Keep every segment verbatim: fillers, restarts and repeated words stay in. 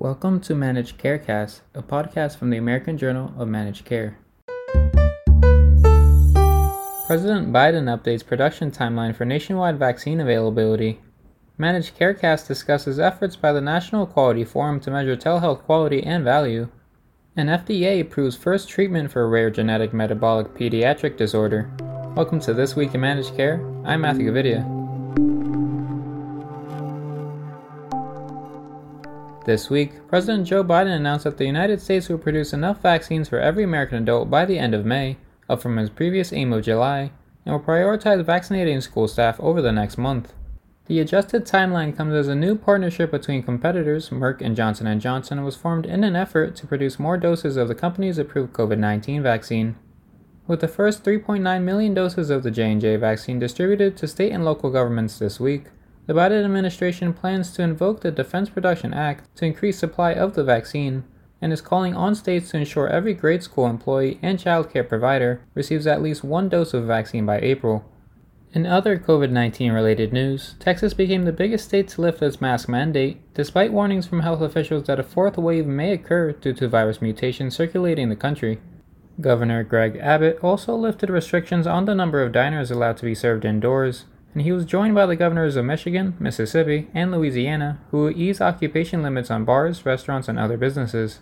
Welcome to Managed Carecast, a podcast from the American Journal of Managed Care. President Biden updates production timeline for nationwide vaccine availability. Managed Carecast discusses efforts by the National Quality Forum to measure telehealth quality and value. And F D A approves first treatment for rare genetic metabolic pediatric disorder. Welcome to This Week in Managed Care. I'm Matthew Gavidia. This week, President Joe Biden announced that the United States will produce enough vaccines for every American adult by the end of May, up from his previous aim of July, and will prioritize vaccinating school staff over the next month. The adjusted timeline comes as a new partnership between competitors, Merck and Johnson and Johnson, was formed in an effort to produce more doses of the company's approved covid nineteen vaccine. With the first three point nine million doses of the J and J vaccine distributed to state and local governments this week, the Biden administration plans to invoke the Defense Production Act to increase supply of the vaccine, and is calling on states to ensure every grade school employee and child care provider receives at least one dose of vaccine by April. In other covid nineteen related news, Texas became the biggest state to lift its mask mandate, despite warnings from health officials that a fourth wave may occur due to virus mutations circulating the country. Governor Greg Abbott also lifted restrictions on the number of diners allowed to be served indoors, and he was joined by the governors of Michigan, Mississippi, and Louisiana, who will ease occupation limits on bars, restaurants, and other businesses.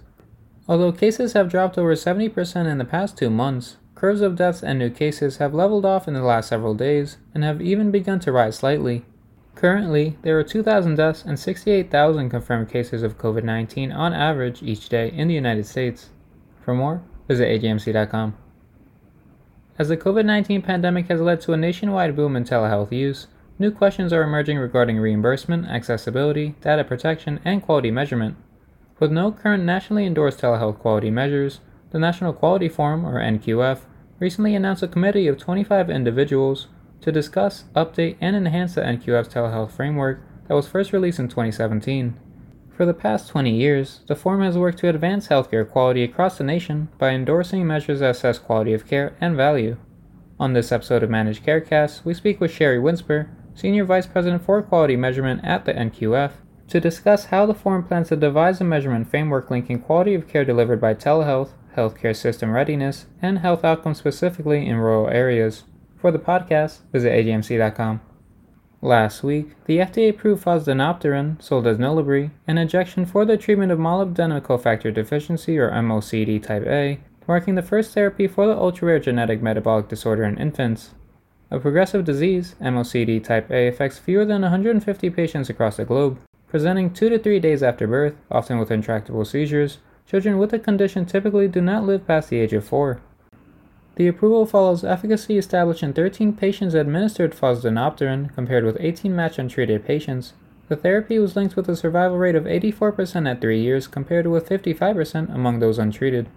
Although cases have dropped over seventy percent in the past two months, curves of deaths and new cases have leveled off in the last several days, and have even begun to rise slightly. Currently, there are two thousand deaths and sixty-eight thousand confirmed cases of covid nineteen on average each day in the United States. For more, visit A J M C dot com. As the covid nineteen pandemic has led to a nationwide boom in telehealth use, new questions are emerging regarding reimbursement, accessibility, data protection, and quality measurement. With no current nationally endorsed telehealth quality measures, the National Quality Forum, or N Q F, recently announced a committee of twenty-five individuals to discuss, update, and enhance the N Q F's telehealth framework that was first released in twenty seventeen. For the past twenty years, the forum has worked to advance healthcare quality across the nation by endorsing measures that assess quality of care and value. On this episode of Managed Carecast, we speak with Sherry Winsper, Senior Vice President for Quality Measurement at the N Q F, to discuss how the forum plans to devise a measurement framework linking quality of care delivered by telehealth, healthcare system readiness, and health outcomes specifically in rural areas. For the podcast, visit A J M C dot com. Last week, the F D A approved phosdenopterin, sold as Nolibri, an injection for the treatment of molybdenum cofactor deficiency, or M O C D type A, marking the first therapy for the ultra-rare genetic metabolic disorder in infants. A progressive disease, M O C D type A affects fewer than one hundred fifty patients across the globe, presenting two to three days after birth, often with intractable seizures. Children with the condition typically do not live past the age of four. The approval follows efficacy established in thirteen patients administered phosdenopterin compared with eighteen matched untreated patients. The therapy was linked with a survival rate of eighty-four percent at three years compared with fifty-five percent among those untreated.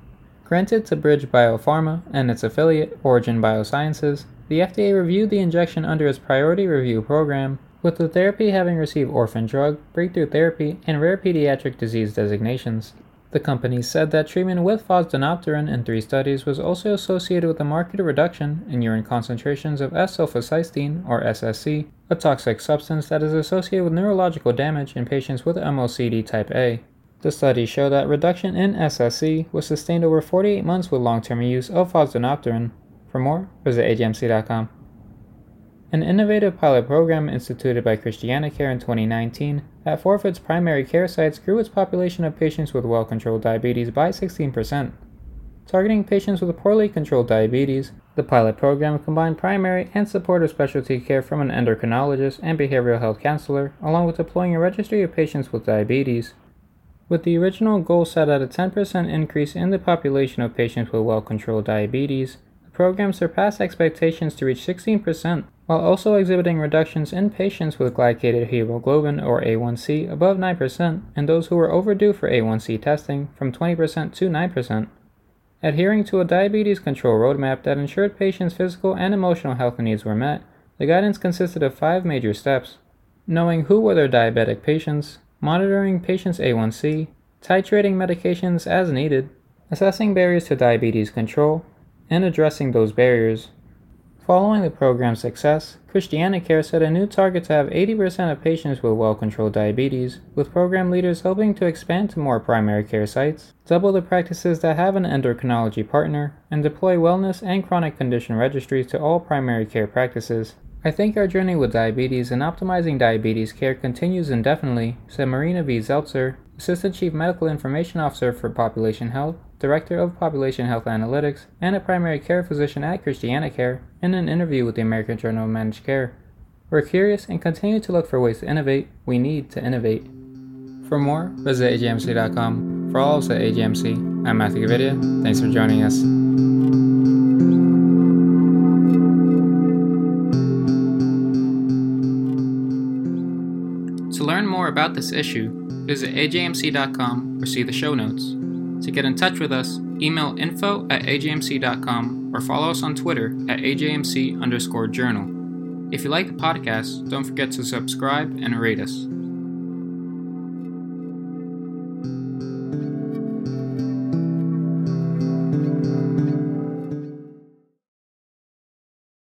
Granted to Bridge Biopharma and its affiliate, Origin Biosciences, the F D A reviewed the injection under its priority review program, with the therapy having received orphan drug, breakthrough therapy, and rare pediatric disease designations. The company said that treatment with phosdenopterin in three studies was also associated with a marked reduction in urine concentrations of S-sulfocysteine, or S S C, a toxic substance that is associated with neurological damage in patients with M O C D type A. The studies show that reduction in S S C was sustained over forty-eight months with long-term use of phosdenopterin. For more, visit A J M C dot com. An innovative pilot program instituted by ChristianaCare in twenty nineteen that four of its primary care sites grew its population of patients with well-controlled diabetes by sixteen percent. Targeting patients with poorly controlled diabetes, the pilot program combined primary and supportive specialty care from an endocrinologist and behavioral health counselor, along with deploying a registry of patients with diabetes. With the original goal set at a ten percent increase in the population of patients with well-controlled diabetes, the program surpassed expectations to reach sixteen percent, while also exhibiting reductions in patients with glycated hemoglobin, or A one C, above nine percent, and those who were overdue for A one C testing from twenty percent to nine percent, adhering to a diabetes control roadmap that ensured patients' physical and emotional health needs were met. The guidance consisted of five major steps: knowing who were their diabetic patients, monitoring patients' A one C, titrating medications as needed, assessing barriers to diabetes control, and addressing those barriers. Following the program's success, ChristianaCare set a new target to have eighty percent of patients with well-controlled diabetes, with program leaders hoping to expand to more primary care sites, double the practices that have an endocrinology partner, and deploy wellness and chronic condition registries to all primary care practices. "I think our journey with diabetes and optimizing diabetes care continues indefinitely," said Marina V. Zeltzer, Assistant Chief Medical Information Officer for Population Health, Director of Population Health Analytics, and a primary care physician at ChristianaCare, in an interview with the American Journal of Managed Care. "We're curious and continue to look for ways to innovate. We need to innovate." For more, visit A J M C dot com. For all of us at A J M C, I'm Matthew Gavidia. Thanks for joining us. To learn more about this issue, visit A J M C dot com or see the show notes. To get in touch with us, email info at A J M C dot com or follow us on Twitter at A J M C underscore journal. If you like the podcast, don't forget to subscribe and rate us.